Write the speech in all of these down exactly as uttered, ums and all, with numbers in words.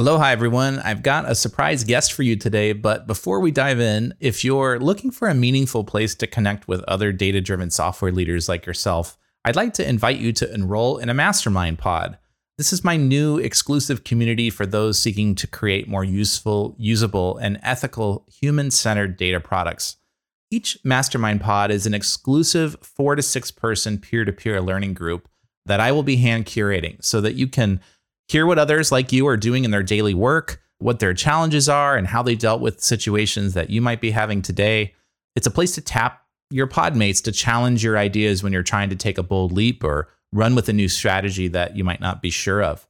Aloha, everyone. I've got a surprise guest for you today, but before we dive in, if you're looking for a meaningful place to connect with other data-driven software leaders like yourself, I'd like to invite you to enroll in a mastermind pod. This is my new exclusive community for those seeking to create more useful, usable, and ethical human-centered data products. Each mastermind pod is an exclusive four to six person peer-to-peer learning group that I will be hand curating so that you can hear what others like you are doing in their daily work, what their challenges are, and how they dealt with situations that you might be having today. It's a place to tap your pod mates to challenge your ideas when you're trying to take a bold leap or run with a new strategy that you might not be sure of.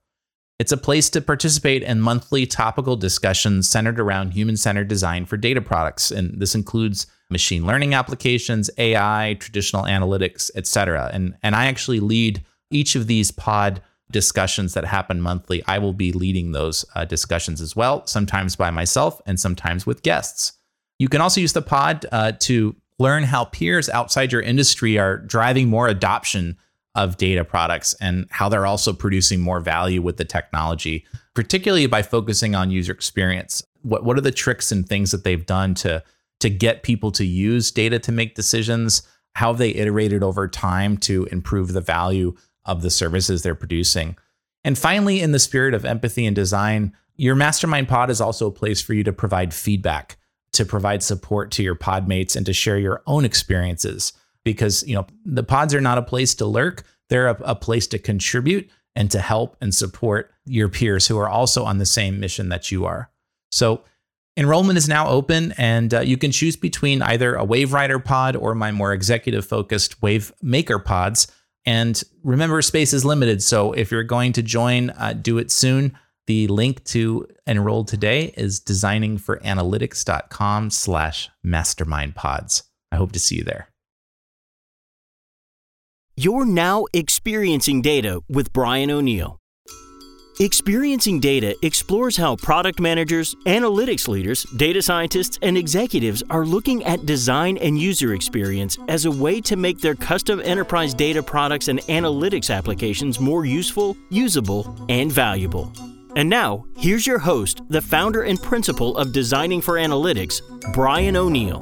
It's a place to participate in monthly topical discussions centered around human-centered design for data products. And this includes machine learning applications, A I, traditional analytics, et cetera. And, and I actually lead each of these pod discussions that happen monthly. I will be leading those uh, discussions as well, sometimes by myself and sometimes with guests. You can also use the pod uh, to learn how peers outside your industry are driving more adoption of data products and how they're also producing more value with the technology, particularly by focusing on user experience. What, what are the tricks and things that they've done to, to get people to use data to make decisions? How have they iterated over time to improve the value of the services they're producing? And finally, in the spirit of empathy and design, your mastermind pod is also a place for you to provide feedback, to provide support to your pod mates, and to share your own experiences. Because, you know, the pods are not a place to lurk. They're a, a place to contribute and to help and support your peers who are also on the same mission that you are. So enrollment is now open, and uh, you can choose between either a WaveWriter pod or my more executive focused WaveMaker pods. And remember, space is limited. So if you're going to join, uh, do it soon. The link to enroll today is designing for analytics dot com slash mastermind pods. I hope to see you there. You're now experiencing data with Brian O'Neill. Experiencing Data explores how product managers, analytics leaders, data scientists, and executives are looking at design and user experience as a way to make their custom enterprise data products and analytics applications more useful, usable, and valuable. And now, here's your host, the founder and principal of Designing for Analytics, Brian O'Neill.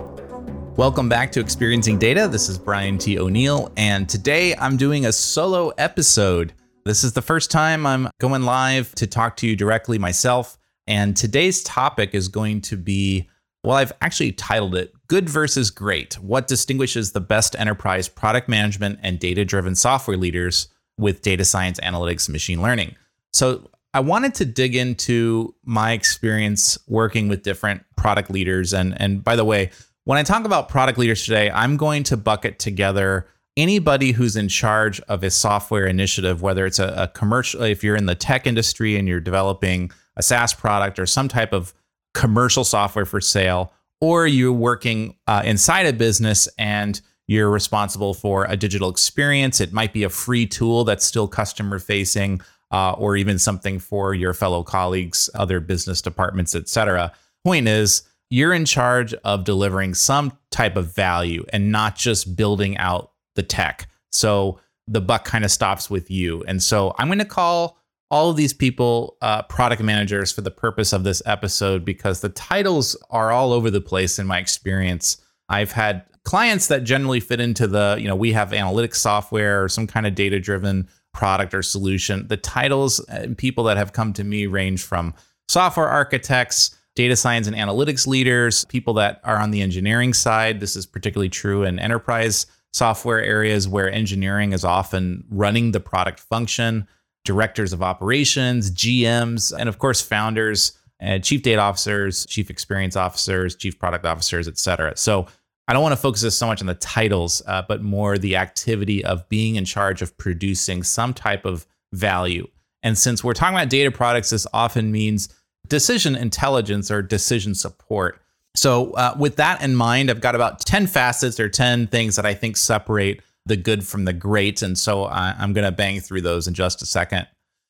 Welcome back to Experiencing Data. This is Brian T. O'Neill, and today I'm doing a solo episode. This is the first time I'm going live to talk to you directly myself, and today's topic is going to be, well, I've actually titled it Good versus Great: What Distinguishes the Best Enterprise Product Management and Data-Driven Software Leaders with Data Science, Analytics, and Machine Learning. So I wanted to dig into my experience working with different product leaders, and, and by the way, when I talk about product leaders today, I'm going to bucket together anybody who's in charge of a software initiative, whether it's a, a commercial, if you're in the tech industry and you're developing a SaaS product or some type of commercial software for sale, or you're working uh, inside a business and you're responsible for a digital experience. It might be a free tool that's still customer facing, uh, or even something for your fellow colleagues, other business departments, et cetera. Point is, you're in charge of delivering some type of value and not just building out the tech. So the buck kind of stops with you. And so I'm going to call all of these people uh, product managers for the purpose of this episode, because the titles are all over the place in my experience. I've had clients that generally fit into the, you know, we have analytics software or some kind of data-driven product or solution. The titles and people that have come to me range from software architects, data science and analytics leaders, people that are on the engineering side. This is particularly true in enterprise software areas where engineering is often running the product function, directors of operations, G Ms, and of course, founders, uh, chief data officers, chief experience officers, chief product officers, et cetera. So I don't want to focus this so much on the titles, uh, but more the activity of being in charge of producing some type of value. And since we're talking about data products, this often means decision intelligence or decision support. So uh, with that in mind, I've got about ten facets or ten things that I think separate the good from the great. And so I, I'm going to bang through those in just a second.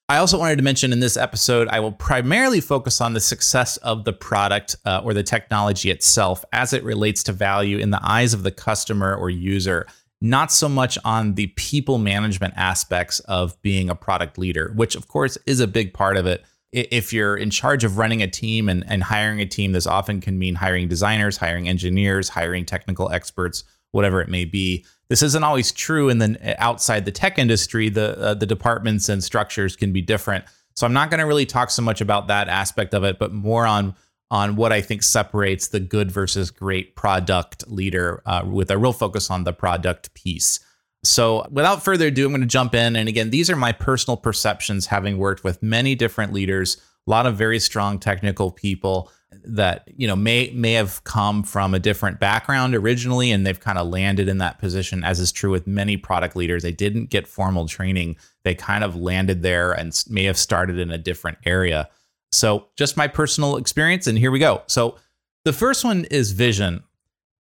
I also wanted to mention in this episode, I will primarily focus on the success of the product uh, or the technology itself as it relates to value in the eyes of the customer or user, not so much on the people management aspects of being a product leader, which of course is a big part of it. if you're in charge of running a team and, and hiring a team, this often can mean hiring designers, hiring engineers, hiring technical experts, whatever it may be. This isn't always true. And then outside the tech industry, the uh, the departments and structures can be different. So I'm not going to really talk so much about that aspect of it, but more on on what I think separates the good versus great product leader uh, with a real focus on the product piece. So without further ado, I'm going to jump in. And again, these are my personal perceptions, having worked with many different leaders, a lot of very strong technical people that, you know, may may have come from a different background originally, and they've kind of landed in that position, as is true with many product leaders. They didn't get formal training. They kind of landed there and may have started in a different area. So just my personal experience, and here we go. So the first one is vision.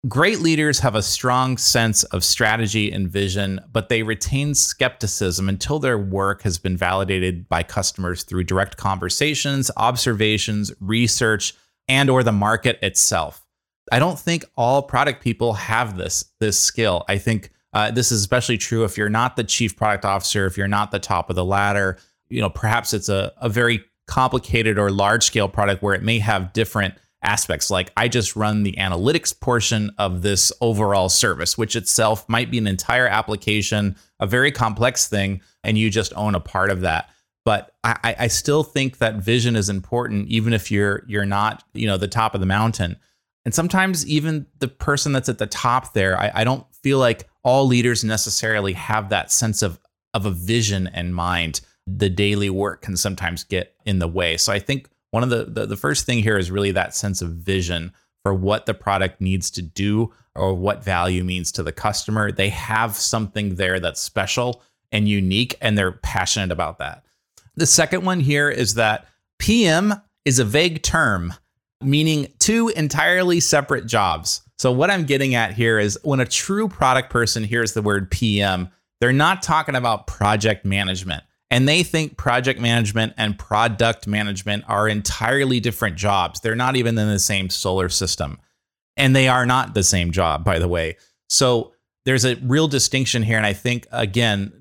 Great leaders have a strong sense of strategy and vision, but they retain skepticism until their work has been validated by customers through direct conversations, observations, research, and or the market itself. I don't think all product people have this, this skill. I think uh, this is especially true if you're not the chief product officer, if you're not the top of the ladder. You know, perhaps it's a, a very complicated or large scale product where it may have different aspects, like I just run the analytics portion of this overall service, which itself might be an entire application, a very complex thing, and you just own a part of that. But I, I still think that vision is important, even if you're you're not, you know, the top of the mountain. And sometimes even the person that's at the top there, I, I don't feel like all leaders necessarily have that sense of of a vision in mind. The daily work can sometimes get in the way. So I think one of the, the, the first thing here is really that sense of vision for what the product needs to do or what value means to the customer. They have something there that's special and unique, and they're passionate about that. The second one here is that P M is a vague term, meaning two entirely separate jobs. So what I'm getting at here is when a true product person hears the word P M, they're not talking about project management. And they think project management and product management are entirely different jobs. They're not even in the same solar system. And they are not the same job, by the way. So there's a real distinction here. And I think, again,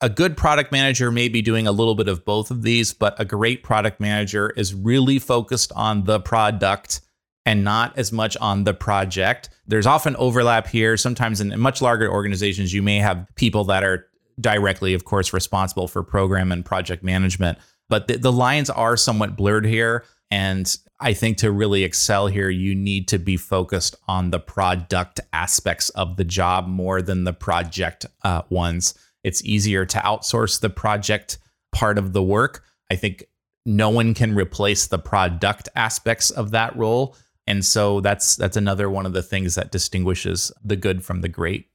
a good product manager may be doing a little bit of both of these, but a great product manager is really focused on the product and not as much on the project. There's often overlap here. Sometimes in much larger organizations, you may have people that are directly, of course, responsible for program and project management. But the, the lines are somewhat blurred here. And I think to really excel here, you need to be focused on the product aspects of the job more than the project uh, ones. It's easier to outsource the project part of the work. I think no one can replace the product aspects of that role. And so that's that's another one of the things that distinguishes the good from the great.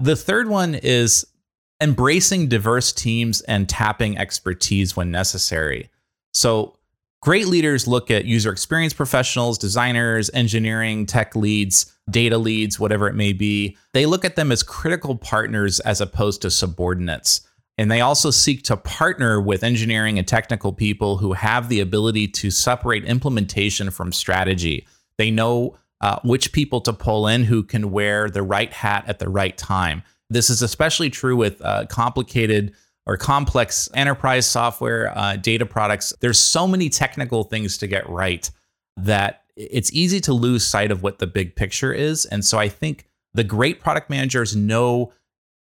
The third one is embracing diverse teams and tapping expertise when necessary. So great leaders look at user experience professionals, designers, engineering, tech leads, data leads, whatever it may be. They look at them as critical partners as opposed to subordinates. And they also seek to partner with engineering and technical people who have the ability to separate implementation from strategy. They know uh, which people to pull in who can wear the right hat at the right time. This is especially true with uh, complicated or complex enterprise software, uh, data products. There's so many technical things to get right that it's easy to lose sight of what the big picture is. And so I think the great product managers know,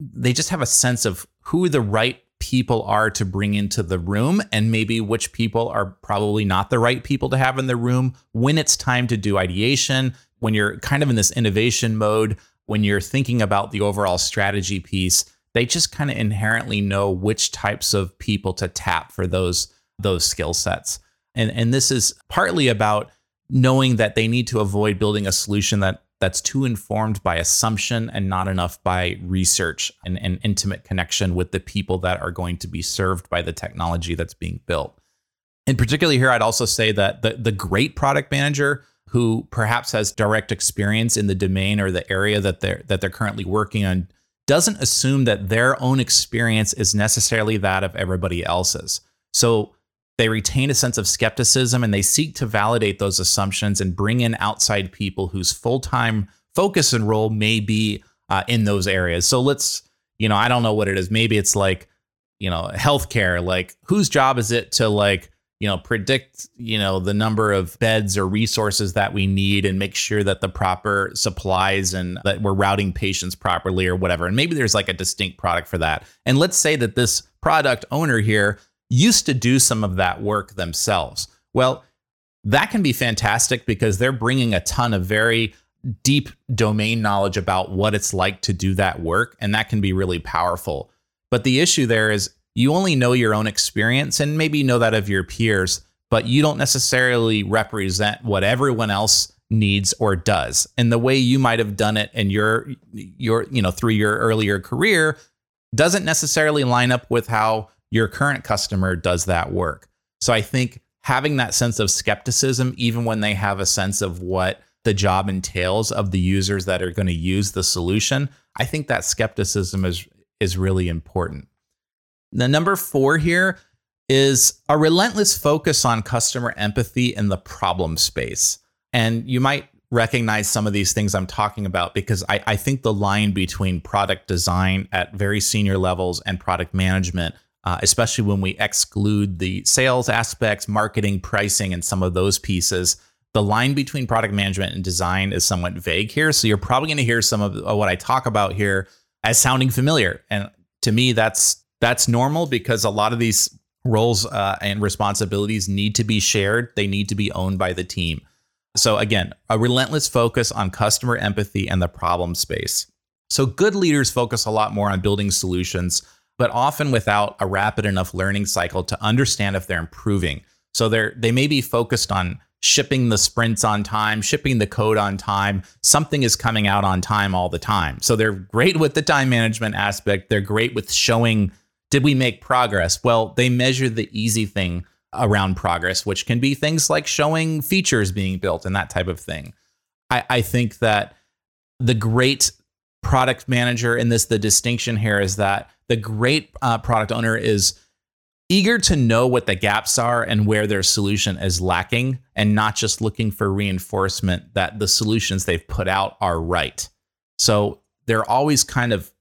they just have a sense of who the right people are to bring into the room, and maybe which people are probably not the right people to have in the room when it's time to do ideation, when you're kind of in this innovation mode, when you're thinking about the overall strategy piece. They just kind of inherently know which types of people to tap for those those skill sets. And, and this is partly about knowing that they need to avoid building a solution that that's too informed by assumption and not enough by research and, and intimate connection with the people that are going to be served by the technology that's being built. And particularly here, I'd also say that the, the great product manager who perhaps has direct experience in the domain or the area that they're that they're currently working on doesn't assume that their own experience is necessarily that of everybody else's. So they retain a sense of skepticism, and they seek to validate those assumptions and bring in outside people whose full-time focus and role may be uh, in those areas. So let's, you know, I don't know what it is. Maybe it's like, you know, healthcare, like whose job is it to like you know, predict, you know, the number of beds or resources that we need and make sure that the proper supplies and that we're routing patients properly or whatever. And maybe there's like a distinct product for that. And let's say that this product owner here used to do some of that work themselves. Well, that can be fantastic because they're bringing a ton of very deep domain knowledge about what it's like to do that work. And that can be really powerful. But the issue there is you only know your own experience and maybe know that of your peers, but you don't necessarily represent what everyone else needs or does. And the way you might have done it in your, your, you know, through your earlier career doesn't necessarily line up with how your current customer does that work. So I think having that sense of skepticism, even when they have a sense of what the job entails of the users that are going to use the solution, I think that skepticism is is really important. The number four here is a relentless focus on customer empathy in the problem space. And you might recognize some of these things I'm talking about because I, I think the line between product design at very senior levels and product management, uh, especially when we exclude the sales aspects, marketing, pricing, and some of those pieces, the line between product management and design is somewhat vague here. So you're probably going to hear some of what I talk about here as sounding familiar. And to me, that's that's normal because a lot of these roles uh, and responsibilities need to be shared. They need to be owned by the team. So again, a relentless focus on customer empathy and the problem space. So good leaders focus a lot more on building solutions, but often without a rapid enough learning cycle to understand if they're improving. So they're they may be focused on shipping the sprints on time, shipping the code on time. Something is coming out on time all the time. So they're great with the time management aspect. They're great with showing, did we make progress? Well, they measure the easy thing around progress, which can be things like showing features being built and that type of thing. I, I think that the great product manager in this, the distinction here is that the great uh, product owner is eager to know what the gaps are and where their solution is lacking, and not just looking for reinforcement that the solutions they've put out are right. So they're always kind of,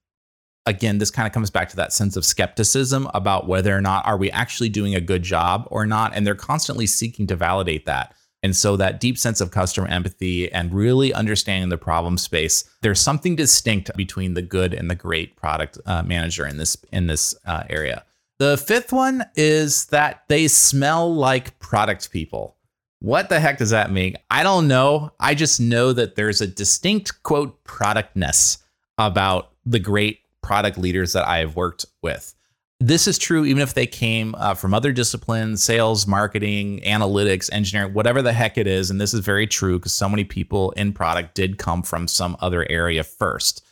again, this kind of comes back to that sense of skepticism about whether or not are we actually doing a good job or not. And they're constantly seeking to validate that. And so that deep sense of customer empathy and really understanding the problem space, there's something distinct between the good and the great product uh, manager in this, in this uh, area. The fifth one is that they smell like product people. What the heck does that mean? I don't know. I just know that there's a distinct, quote, productness about the great product leaders that I have worked with. This is true even if they came uh, from other disciplines, sales, marketing, analytics, engineering, whatever the heck it is. And this is very true because so many people in product did come from some other area first.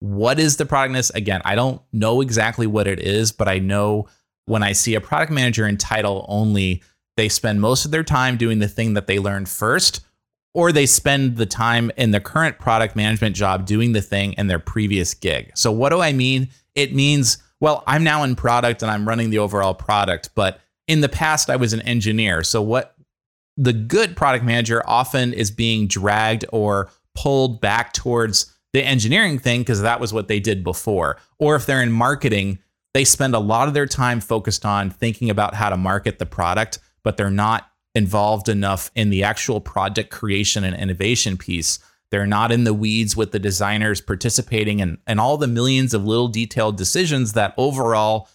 What is the productness? Again, I don't know exactly what it is, but I know when I see a product manager in title only, they spend most of their time doing the thing that they learned first, or they spend the time in their current product management job doing the thing in their previous gig. So what do I mean? It means, well, I'm now in product and I'm running the overall product, but in the past I was an engineer. So what the good product manager often is being dragged or pulled back towards the engineering thing because that was what they did before. Or if they're in marketing, they spend a lot of their time focused on thinking about how to market the product, but they're not involved enough in the actual product creation and innovation piece. They're not in the weeds with the designers participating in, in all the millions of little detailed decisions that overall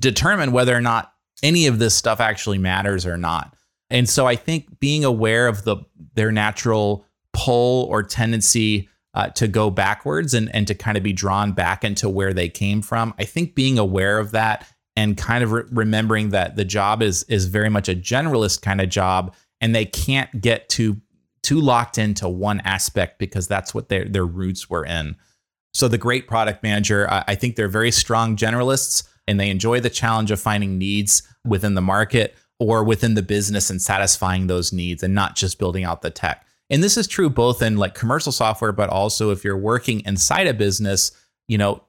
determine whether or not any of this stuff actually matters or not. And so I think being aware of the their natural pull or tendency Uh, to go backwards and, and to kind of be drawn back into where they came from. I think being aware of that and kind of re- remembering that the job is is very much a generalist kind of job, and they can't get too too locked into one aspect because that's what their their roots were in. So the great product manager, uh, I think they're very strong generalists, and they enjoy the challenge of finding needs within the market or within the business and satisfying those needs and not just building out the tech. And this is true both in like commercial software, but also if you're working inside a business, you know,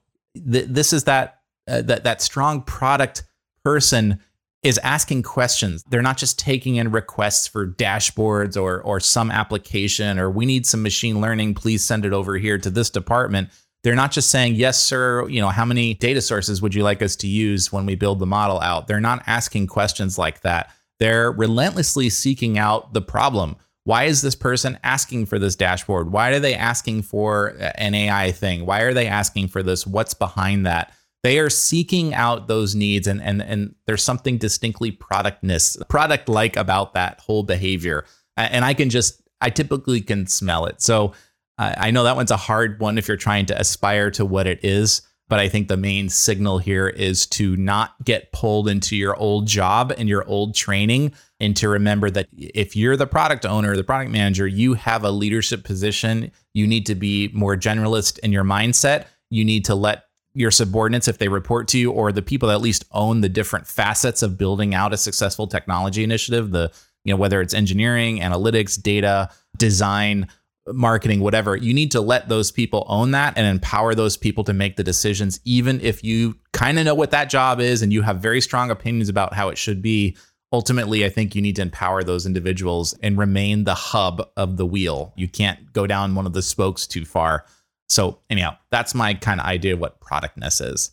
th- this is that, uh, that that strong product person is asking questions. They're not just taking in requests for dashboards or or some application, or we need some machine learning, please send it over here to this department. They're not just saying, yes, sir, you know, how many data sources would you like us to use when we build the model out? They're not asking questions like that. They're relentlessly seeking out the problem. Why is this person asking for this dashboard? Why are they asking for an A I thing? Why are they asking for this? What's behind that? They are seeking out those needs, and and and there's something distinctly productness, product-like about that whole behavior. And I can just, I typically can smell it. So uh, I know that one's a hard one if you're trying to aspire to what it is, but I think the main signal here is to not get pulled into your old job and your old training, and to remember that if you're the product owner, the product manager, you have a leadership position. You need to be more generalist in your mindset. You need to let your subordinates, if they report to you, or the people that at least own the different facets of building out a successful technology initiative, the, you know, whether it's engineering, analytics, data, design, marketing, whatever, you need to let those people own that and empower those people to make the decisions. Even if you kind of know what that job is and you have very strong opinions about how it should be, ultimately, I think you need to empower those individuals and remain the hub of the wheel. You can't go down one of the spokes too far. So anyhow, that's my kind of idea of what productness is.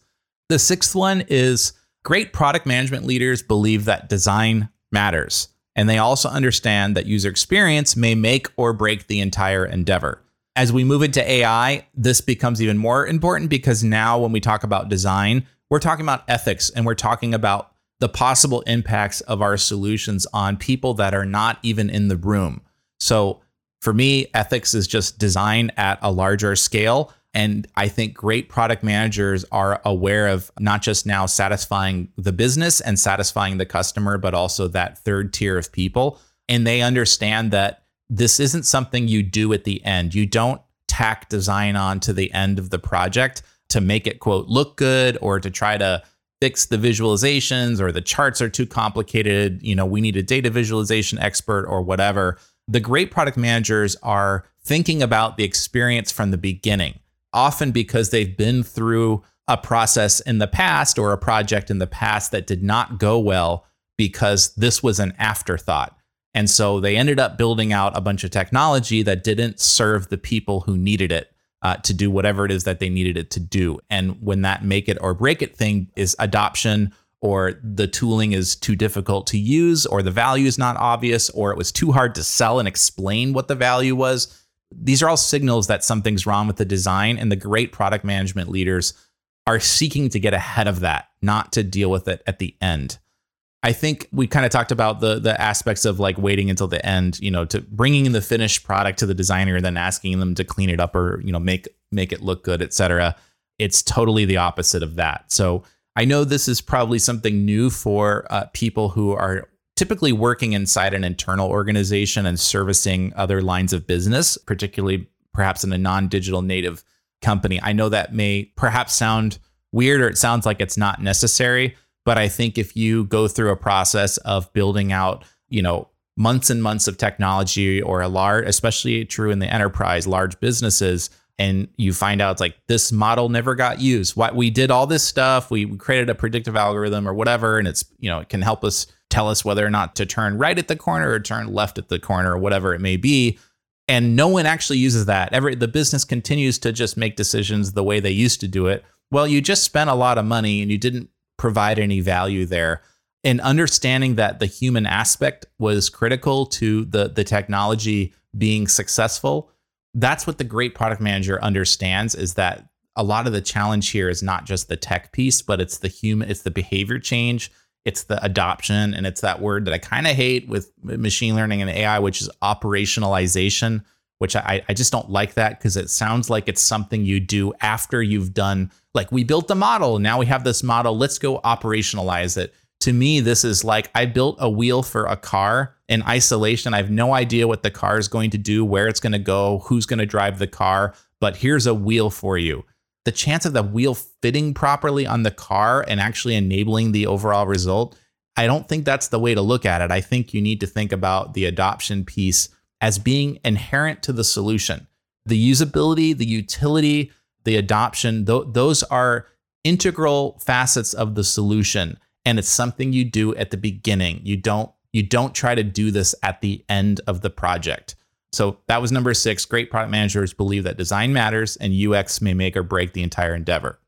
The sixth one is great product management leaders believe that design matters, and they also understand that user experience may make or break the entire endeavor. As we move into A I, this becomes even more important, because now when we talk about design, we're talking about ethics, and we're talking about the possible impacts of our solutions on people that are not even in the room. So for me, ethics is just design at a larger scale. And I think great product managers are aware of not just now satisfying the business and satisfying the customer, but also that third tier of people. And they understand that this isn't something you do at the end. You don't tack design on to the end of the project to make it, quote, look good, or to try to fix the visualizations, or the charts are too complicated. You know, we need a data visualization expert or whatever. The great product managers are thinking about the experience from the beginning, often because they've been through a process in the past or a project in the past that did not go well because this was an afterthought. And so they ended up building out a bunch of technology that didn't serve the people who needed it uh, to do whatever it is that they needed it to do. And when that make it or break it thing is adoption, or the tooling is too difficult to use, or the value is not obvious, or it was too hard to sell and explain what the value was. These are all signals that something's wrong with the design, and the great product management leaders are seeking to get ahead of that, not to deal with it at the end. I think we kind of talked about the the aspects of like waiting until the end, you know, to bringing in the finished product to the designer and then asking them to clean it up or, you know, make make it look good, et cetera. It's totally the opposite of that. So I know this is probably something new for uh, people who are typically working inside an internal organization and servicing other lines of business, particularly perhaps in a non-digital native company. I know that may perhaps sound weird, or it sounds like it's not necessary, but I think if you go through a process of building out, you know, months and months of technology, or a large, especially true in the enterprise, large businesses, and you find out it's like, this model never got used. What we did all this stuff, we created a predictive algorithm or whatever, and it's, you know, it can help us tell us whether or not to turn right at the corner or turn left at the corner or whatever it may be. And no one actually uses that. Every the business continues to just make decisions the way they used to do it. Well, you just spent a lot of money and you didn't provide any value there. And understanding that the human aspect was critical to the, the technology being successful. That's what the great product manager understands, is that a lot of the challenge here is not just the tech piece, but it's the human, it's the behavior change, it's the adoption, and it's that word that I kind of hate with machine learning and A I, which is operationalization, which I, I just don't like that, because it sounds like it's something you do after you've done, like, we built the model, now we have this model, let's go operationalize it. To me, this is like, I built a wheel for a car in isolation. I have no idea what the car is going to do, where it's going to go, who's going to drive the car, but here's a wheel for you. The chance of the wheel fitting properly on the car and actually enabling the overall result, I don't think that's the way to look at it. I think you need to think about the adoption piece as being inherent to the solution. The usability, the utility, the adoption, th- those are integral facets of the solution. And it's something you do at the beginning. You don't you don't try to do this at the end of the project. So that was number six. Great product managers believe that design matters and U X may make or break the entire endeavor.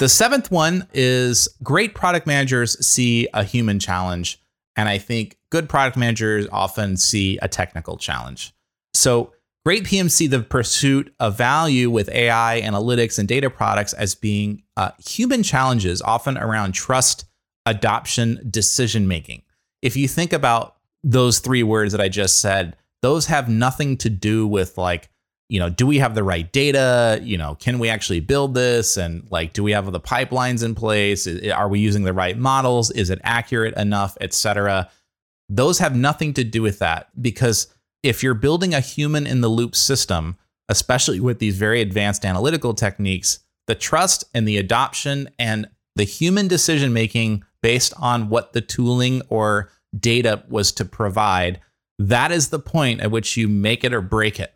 The seventh one is great product managers see a human challenge. And I think good product managers often see a technical challenge. So great P Ms see the pursuit of value with A I, analytics, and data products as being uh, human challenges, often around trust, adoption, decision-making. If you think about those three words that I just said, those have nothing to do with like, you know, do we have the right data? You know, can we actually build this? And like, do we have the pipelines in place? Are we using the right models? Is it accurate enough, et cetera? Those have nothing to do with that, because if you're building a human in the loop system, especially with these very advanced analytical techniques, the trust and the adoption and the human decision making based on what the tooling or data was to provide, that is the point at which you make it or break it.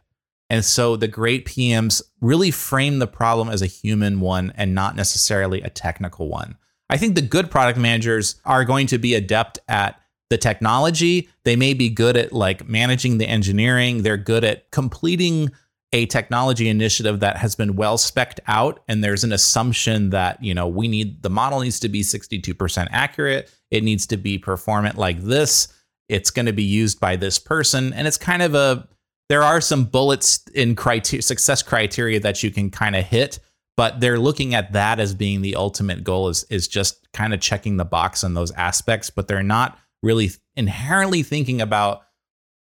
And so the great P Ms really frame the problem as a human one and not necessarily a technical one. I think the good product managers are going to be adept at the technology. They may be good at like managing the engineering. They're good at completing a technology initiative that has been well spec'd out. And there's an assumption that, you know, we need, the model needs to be sixty-two percent accurate. It needs to be performant like this. It's going to be used by this person. And it's kind of a, there are some bullets in criteria, success criteria that you can kind of hit, but they're looking at that as being the ultimate goal is, is just kind of checking the box on those aspects, but they're not really inherently thinking about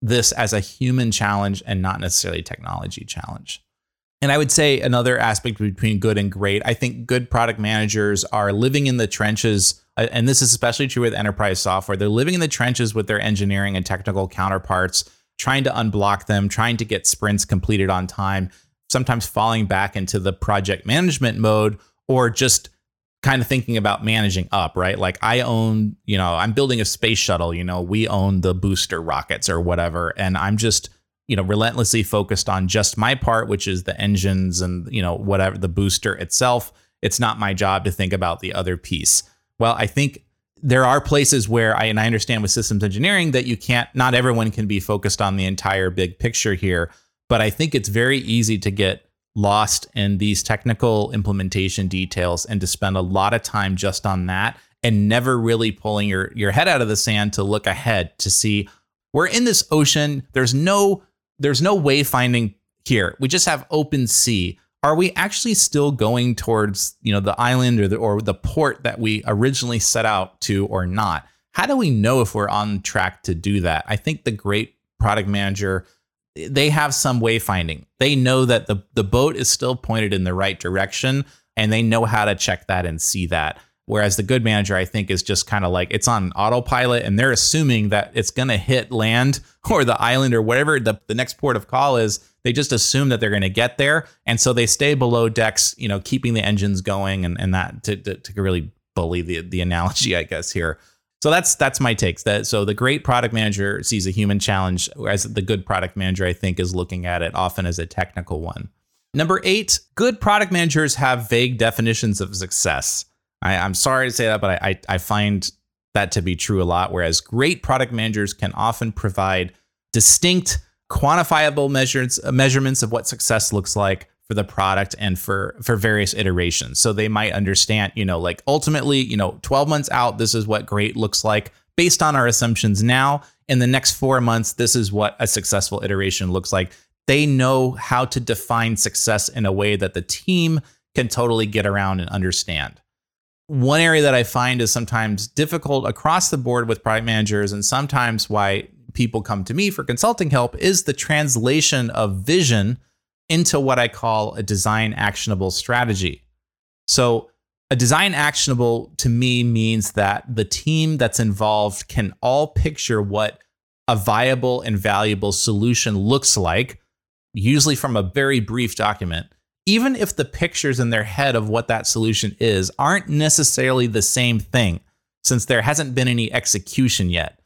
this as a human challenge and not necessarily a technology challenge. And I would say another aspect between good and great, I think good product managers are living in the trenches, and this is especially true with enterprise software. They're living in the trenches with their engineering and technical counterparts, trying to unblock them, trying to get sprints completed on time, sometimes falling back into the project management mode or just kind of thinking about managing up, right? Like I own, you know, I'm building a space shuttle, you know, we own the booster rockets or whatever. And I'm just, you know, relentlessly focused on just my part, which is the engines and, you know, whatever, the booster itself. It's not my job to think about the other piece. Well, I think there are places where I, and I understand with systems engineering that you can't, not everyone can be focused on the entire big picture here, but I think it's very easy to get lost in these technical implementation details and to spend a lot of time just on that and never really pulling your, your head out of the sand to look ahead to see we're in this ocean. There's no, there's no wayfinding here. We just have open sea. Are we actually still going towards, you know, the island or the, or the port that we originally set out to or not? How do we know if we're on track to do that? I think the great product manager, they have some wayfinding. They know that the, the boat is still pointed in the right direction and they know how to check that and see that. Whereas the good manager, I think, is just kind of like it's on autopilot and they're assuming that it's going to hit land or the island or whatever the, the next port of call is. They just assume that they're going to get there. And so they stay below decks, you know, keeping the engines going and, and that to, to, to really bully the, the analogy, I guess, here. So that's that's my takes. That so the great product manager sees a human challenge, whereas the good product manager, I think, is looking at it often as a technical one. Number eight, good product managers have vague definitions of success. I, I'm sorry to say that, but I, I find that to be true a lot, whereas great product managers can often provide distinct quantifiable measures, measurements of what success looks like for the product and for, for various iterations. So they might understand, you know, like ultimately, you know, twelve months out, this is what great looks like based on our assumptions now. In the next four months, this is what a successful iteration looks like. They know how to define success in a way that the team can totally get around and understand. One area that I find is sometimes difficult across the board with product managers and sometimes why people come to me for consulting help is the translation of vision into what I call a design actionable strategy. So a design actionable to me means that the team that's involved can all picture what a viable and valuable solution looks like, usually from a very brief document, even if the pictures in their head of what that solution is aren't necessarily the same thing, since there hasn't been any execution yet.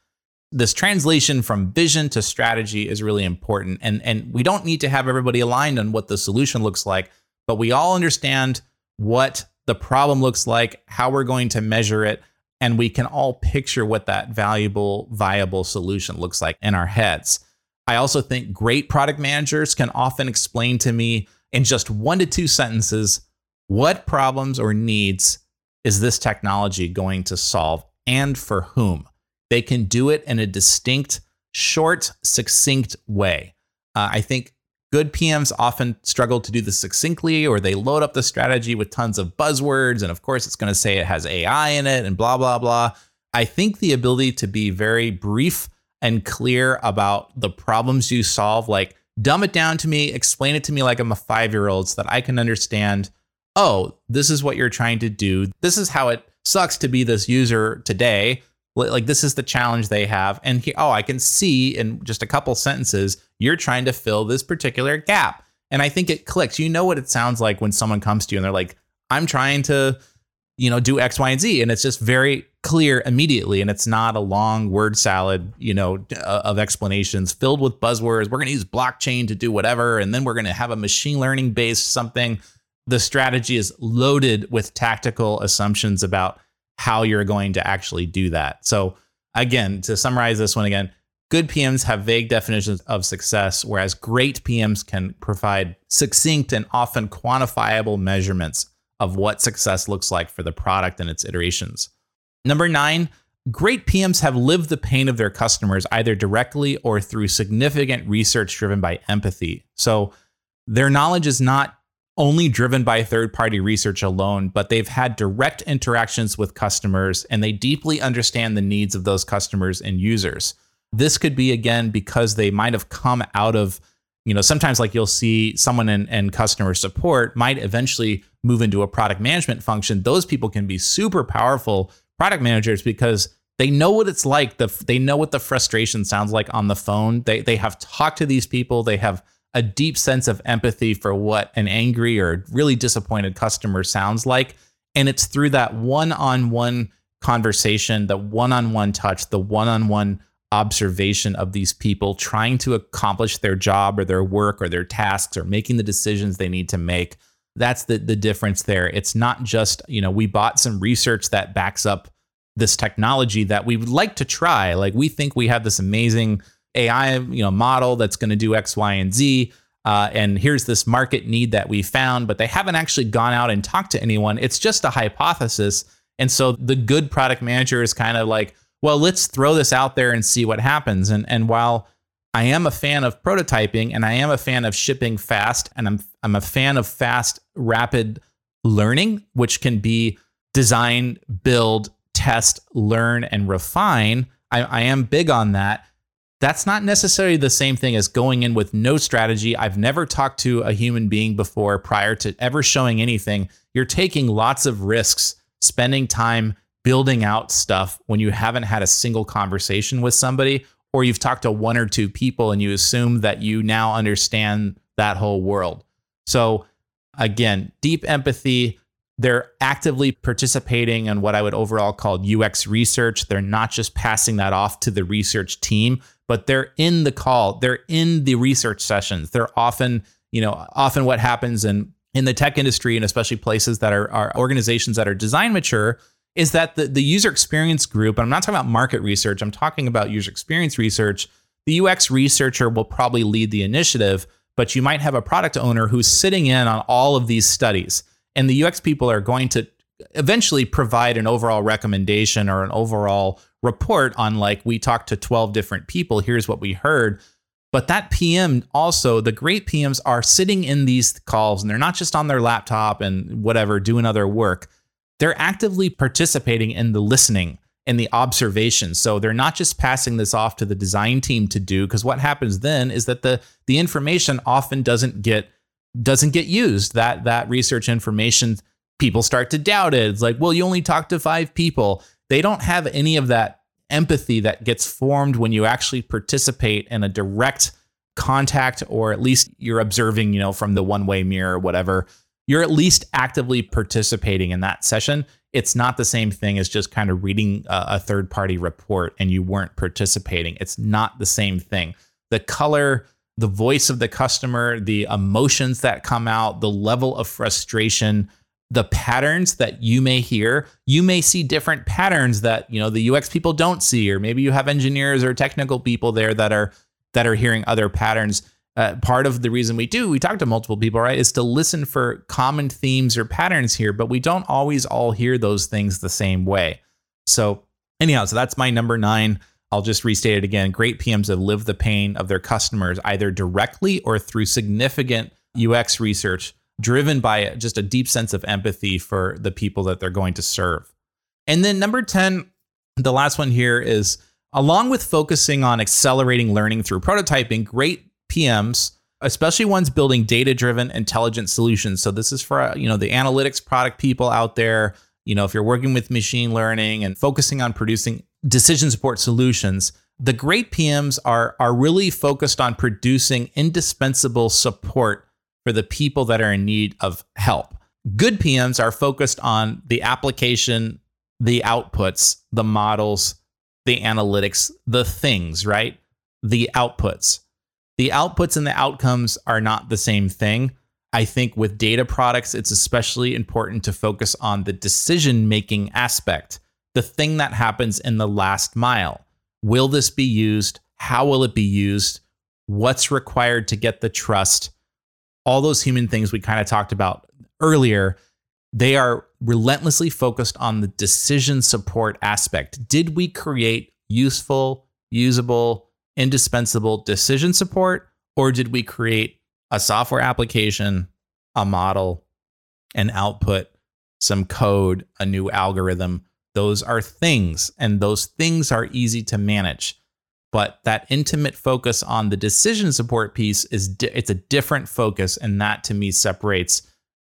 This translation from vision to strategy is really important. And, and we don't need to have everybody aligned on what the solution looks like, but we all understand what the problem looks like, how we're going to measure it, and we can all picture what that valuable, viable solution looks like in our heads. I also think great product managers can often explain to me in just one to two sentences What problems or needs is this technology going to solve, and for whom? They can do it in a distinct, short, succinct way. Uh, I think good P Ms often struggle to do this succinctly, or they load up the strategy with tons of buzzwords. And of course, it's going to say it has A I in it and blah, blah, blah. I think the ability to be very brief and clear about the problems you solve, like dumb it down to me, explain it to me like I'm a five-year-old so that I can understand, oh, this is what you're trying to do. This is how it sucks to be this user today. Like, this is the challenge they have. And he, oh, I can see in just a couple sentences, you're trying to fill this particular gap. And I think it clicks. You know what it sounds like when someone comes to you and they're like, I'm trying to, you know, do X, Y, and Z. And it's just very clear immediately. And it's not a long word salad, you know, of explanations filled with buzzwords. We're going to use blockchain to do whatever. And then we're going to have a machine learning based something. The strategy is loaded with tactical assumptions about how you're going to actually do that. So again, to summarize this one again, good P Ms have vague definitions of success, whereas great P Ms can provide succinct and often quantifiable measurements of what success looks like for the product and its iterations. Number nine, great P Ms have lived the pain of their customers, either directly or through significant research driven by empathy. So their knowledge is not only driven by third-party research alone, but they've had direct interactions with customers and they deeply understand the needs of those customers and users. This could be, again, because they might have come out of, you know, sometimes like you'll see someone in, in customer support might eventually move into a product management function. Those people can be super powerful product managers because they know what it's like. The, they know what the frustration sounds like on the phone. They, they have talked to these people. They have a deep sense of empathy for what an angry or really disappointed customer sounds like. And it's through that one-on-one conversation, the one-on-one touch, the one-on-one observation of these people trying to accomplish their job or their work or their tasks or making the decisions they need to make. That's the, the difference there. It's not just, you know, we bought some research that backs up this technology that we would like to try. Like, we think we have this amazing A I, you know, model that's going to do X, Y, and Z. Uh, and here's this market need that we found, but they haven't actually gone out and talked to anyone. It's just a hypothesis. And so the good product manager is kind of like, well, let's throw this out there and see what happens. And and while I am a fan of prototyping and I am a fan of shipping fast, and I'm I'm a fan of fast, rapid learning, which can be design, build, test, learn, and refine. I, I am big on that. That's not necessarily the same thing as going in with no strategy. I've never talked to a human being before prior to ever showing anything. You're taking lots of risks, spending time building out stuff when you haven't had a single conversation with somebody, or you've talked to one or two people and you assume that you now understand that whole world. So again, deep empathy. They're actively participating in what I would overall call U X research. They're not just passing that off to the research team, but they're in the call. They're in the research sessions. They're often, you know, often what happens in, in the tech industry, and especially places that are, are organizations that are design mature, is that the, the user experience group, and I'm not talking about market research, I'm talking about user experience research. The U X researcher will probably lead the initiative, but you might have a product owner who's sitting in on all of these studies. And the U X people are going to eventually provide an overall recommendation or an overall report on, like, we talked to twelve different people. Here's what we heard. But that P M also, the great P Ms are sitting in these calls, and they're not just on their laptop and whatever, doing other work. They're actively participating in the listening and the observation. So they're not just passing this off to the design team to do, because what happens then is that the, the information often doesn't get doesn't get used. That that research information, people start to doubt it. It's like, well, you only talked to five people. They don't have any of that empathy that gets formed when you actually participate in a direct contact, or at least you're observing, you know, from the one-way mirror or whatever. You're at least actively participating in that session. It's not the same thing as just kind of reading a, a third-party report and you weren't participating. It's not the same thing. The color, the voice of the customer, the emotions that come out, the level of frustration, the patterns that you may hear, you may see different patterns that, you know, the U X people don't see, or maybe you have engineers or technical people there that are that are hearing other patterns. Uh, part of the reason we do, we talk to multiple people, right, is to listen for common themes or patterns here, but we don't always all hear those things the same way. So anyhow, so that's my number nine. I'll just restate it again. Great P Ms have lived the pain of their customers, either directly or through significant U X research, driven by just a deep sense of empathy for the people that they're going to serve. And then number ten, the last one here is, along with focusing on accelerating learning through prototyping, great P Ms, especially ones building data-driven intelligent solutions. So this is for, you know, the analytics product people out there. You know, if you're working with machine learning and focusing on producing decision support solutions, the great P Ms are, are really focused on producing indispensable support for the people that are in need of help. Good P Ms are focused on the application, the outputs, the models, the analytics, the things, right? The outputs. The outputs and the outcomes are not the same thing. I think with data products, it's especially important to focus on the decision-making aspect, the thing that happens in the last mile. Will this be used? How will it be used? What's required to get the trust? All those human things we kind of talked about earlier, they are relentlessly focused on the decision support aspect. Did we create useful, usable, indispensable decision support, or did we create a software application, a model, an output, some code, a new algorithm? Those are things, and those things are easy to manage. But that intimate focus on the decision support piece is di- it's a different focus, and that to me separates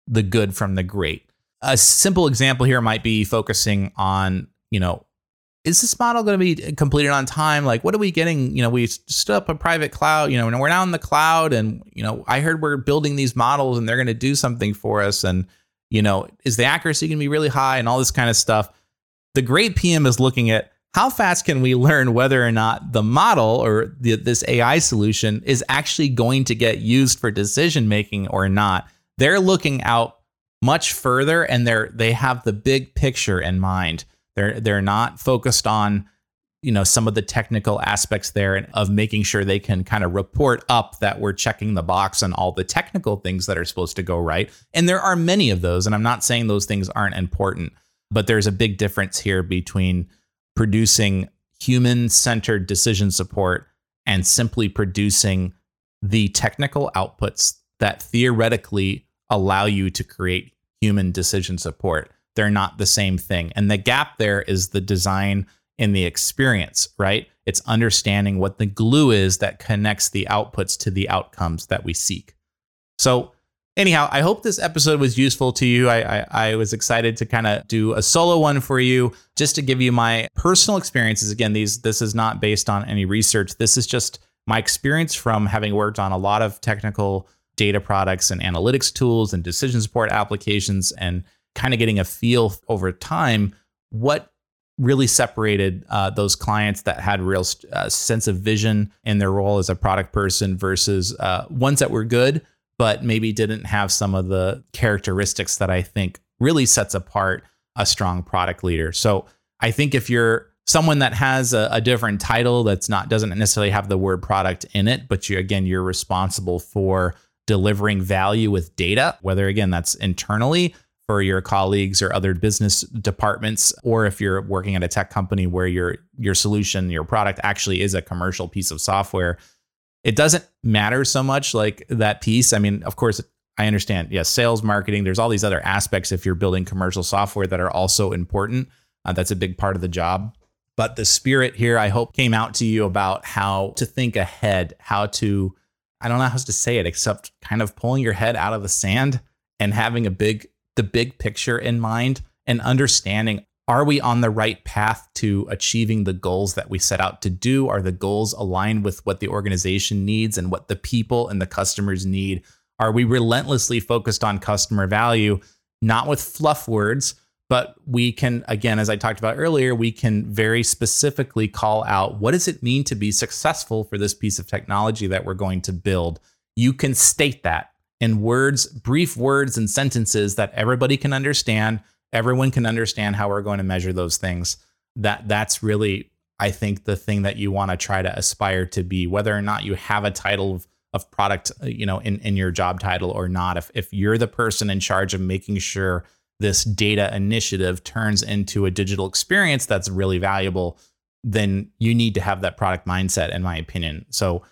the good from the great. A simple example here might be focusing on, you know, is this model going to be completed on time? Like, what are we getting? You know, we stood up a private cloud, you know, and we're now in the cloud, and, you know, I heard we're building these models and they're going to do something for us. And, you know, is the accuracy going to be really high and all this kind of stuff? The great P M is looking at how fast can we learn whether or not the model or the, this A I solution is actually going to get used for decision making or not. They're looking out much further, and they're they have the big picture in mind. They're they're not focused on, you know, some of the technical aspects there and of making sure they can kind of report up that we're checking the box on all the technical things that are supposed to go right. And there are many of those, and I'm not saying those things aren't important, but there's a big difference here between producing human-centered decision support and simply producing the technical outputs that theoretically allow you to create human decision support. They're not the same thing. And the gap there is the design and the experience, right? It's understanding what the glue is that connects the outputs to the outcomes that we seek. So anyhow, I hope this episode was useful to you. I I, I was excited to kind of do a solo one for you, just to give you my personal experiences. Again, these this is not based on any research. This is just my experience from having worked on a lot of technical data products and analytics tools and decision support applications, and kind of getting a feel over time what really separated uh, those clients that had real uh, sense of vision in their role as a product person versus uh, ones that were good, but maybe didn't have some of the characteristics that I think really sets apart a strong product leader. So I think if you're someone that has a, a different title that's not doesn't necessarily have the word product in it, but you again, you're responsible for delivering value with data, whether again, that's internally for your colleagues or other business departments, or if you're working at a tech company where your your solution, your product actually is a commercial piece of software, it doesn't matter so much like that piece. I mean, of course, I understand. Yes, sales, marketing, there's all these other aspects if you're building commercial software that are also important. Uh, that's a big part of the job. But the spirit here, I hope, came out to you about how to think ahead, how to, I don't know how to say it, except kind of pulling your head out of the sand and having a big the big picture in mind and understanding, are we on the right path to achieving the goals that we set out to do? Are the goals aligned with what the organization needs and what the people and the customers need? Are we relentlessly focused on customer value, not with fluff words, but we can, again, as I talked about earlier, we can very specifically call out, what does it mean to be successful for this piece of technology that we're going to build? You can state that in words, brief words and sentences that everybody can understand. Everyone can understand how we're going to measure those things. That that's really, I think, the thing that you want to try to aspire to be, whether or not you have a title of, of product, you know, in, in your job title or not. If if you're the person in charge of making sure this data initiative turns into a digital experience that's really valuable, then you need to have that product mindset, in my opinion. So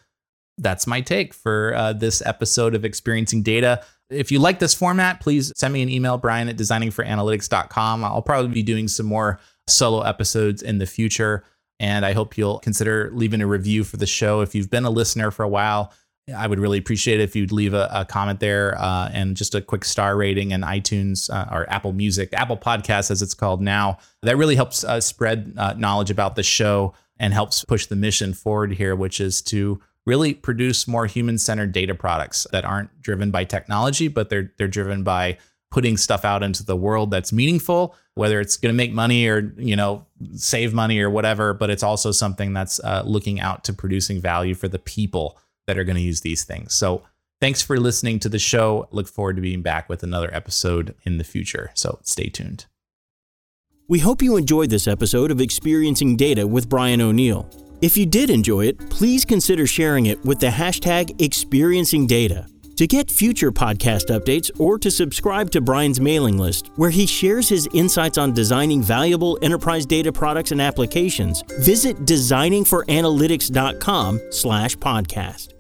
that's my take for uh, this episode of Experiencing Data. If you like this format, please send me an email, brian at designing for analytics dot com. I'll probably be doing some more solo episodes in the future, and I hope you'll consider leaving a review for the show. If you've been a listener for a while, I would really appreciate it if you'd leave a, a comment there uh, and just a quick star rating in iTunes uh, or Apple Music, Apple Podcasts, as it's called now. That really helps uh, spread uh, knowledge about the show and helps push the mission forward here, which is to really produce more human-centered data products that aren't driven by technology, but they're they're driven by putting stuff out into the world that's meaningful, whether it's going to make money or, you know, save money or whatever. But it's also something that's uh, looking out to producing value for the people that are going to use these things. So thanks for listening to the show. Look forward to being back with another episode in the future. So stay tuned. We hope you enjoyed this episode of Experiencing Data with Brian O'Neill. If you did enjoy it, please consider sharing it with the hashtag Experiencing Data. To get future podcast updates or to subscribe to Brian's mailing list, where he shares his insights on designing valuable enterprise data products and applications, visit designing for analytics dot com slash podcast.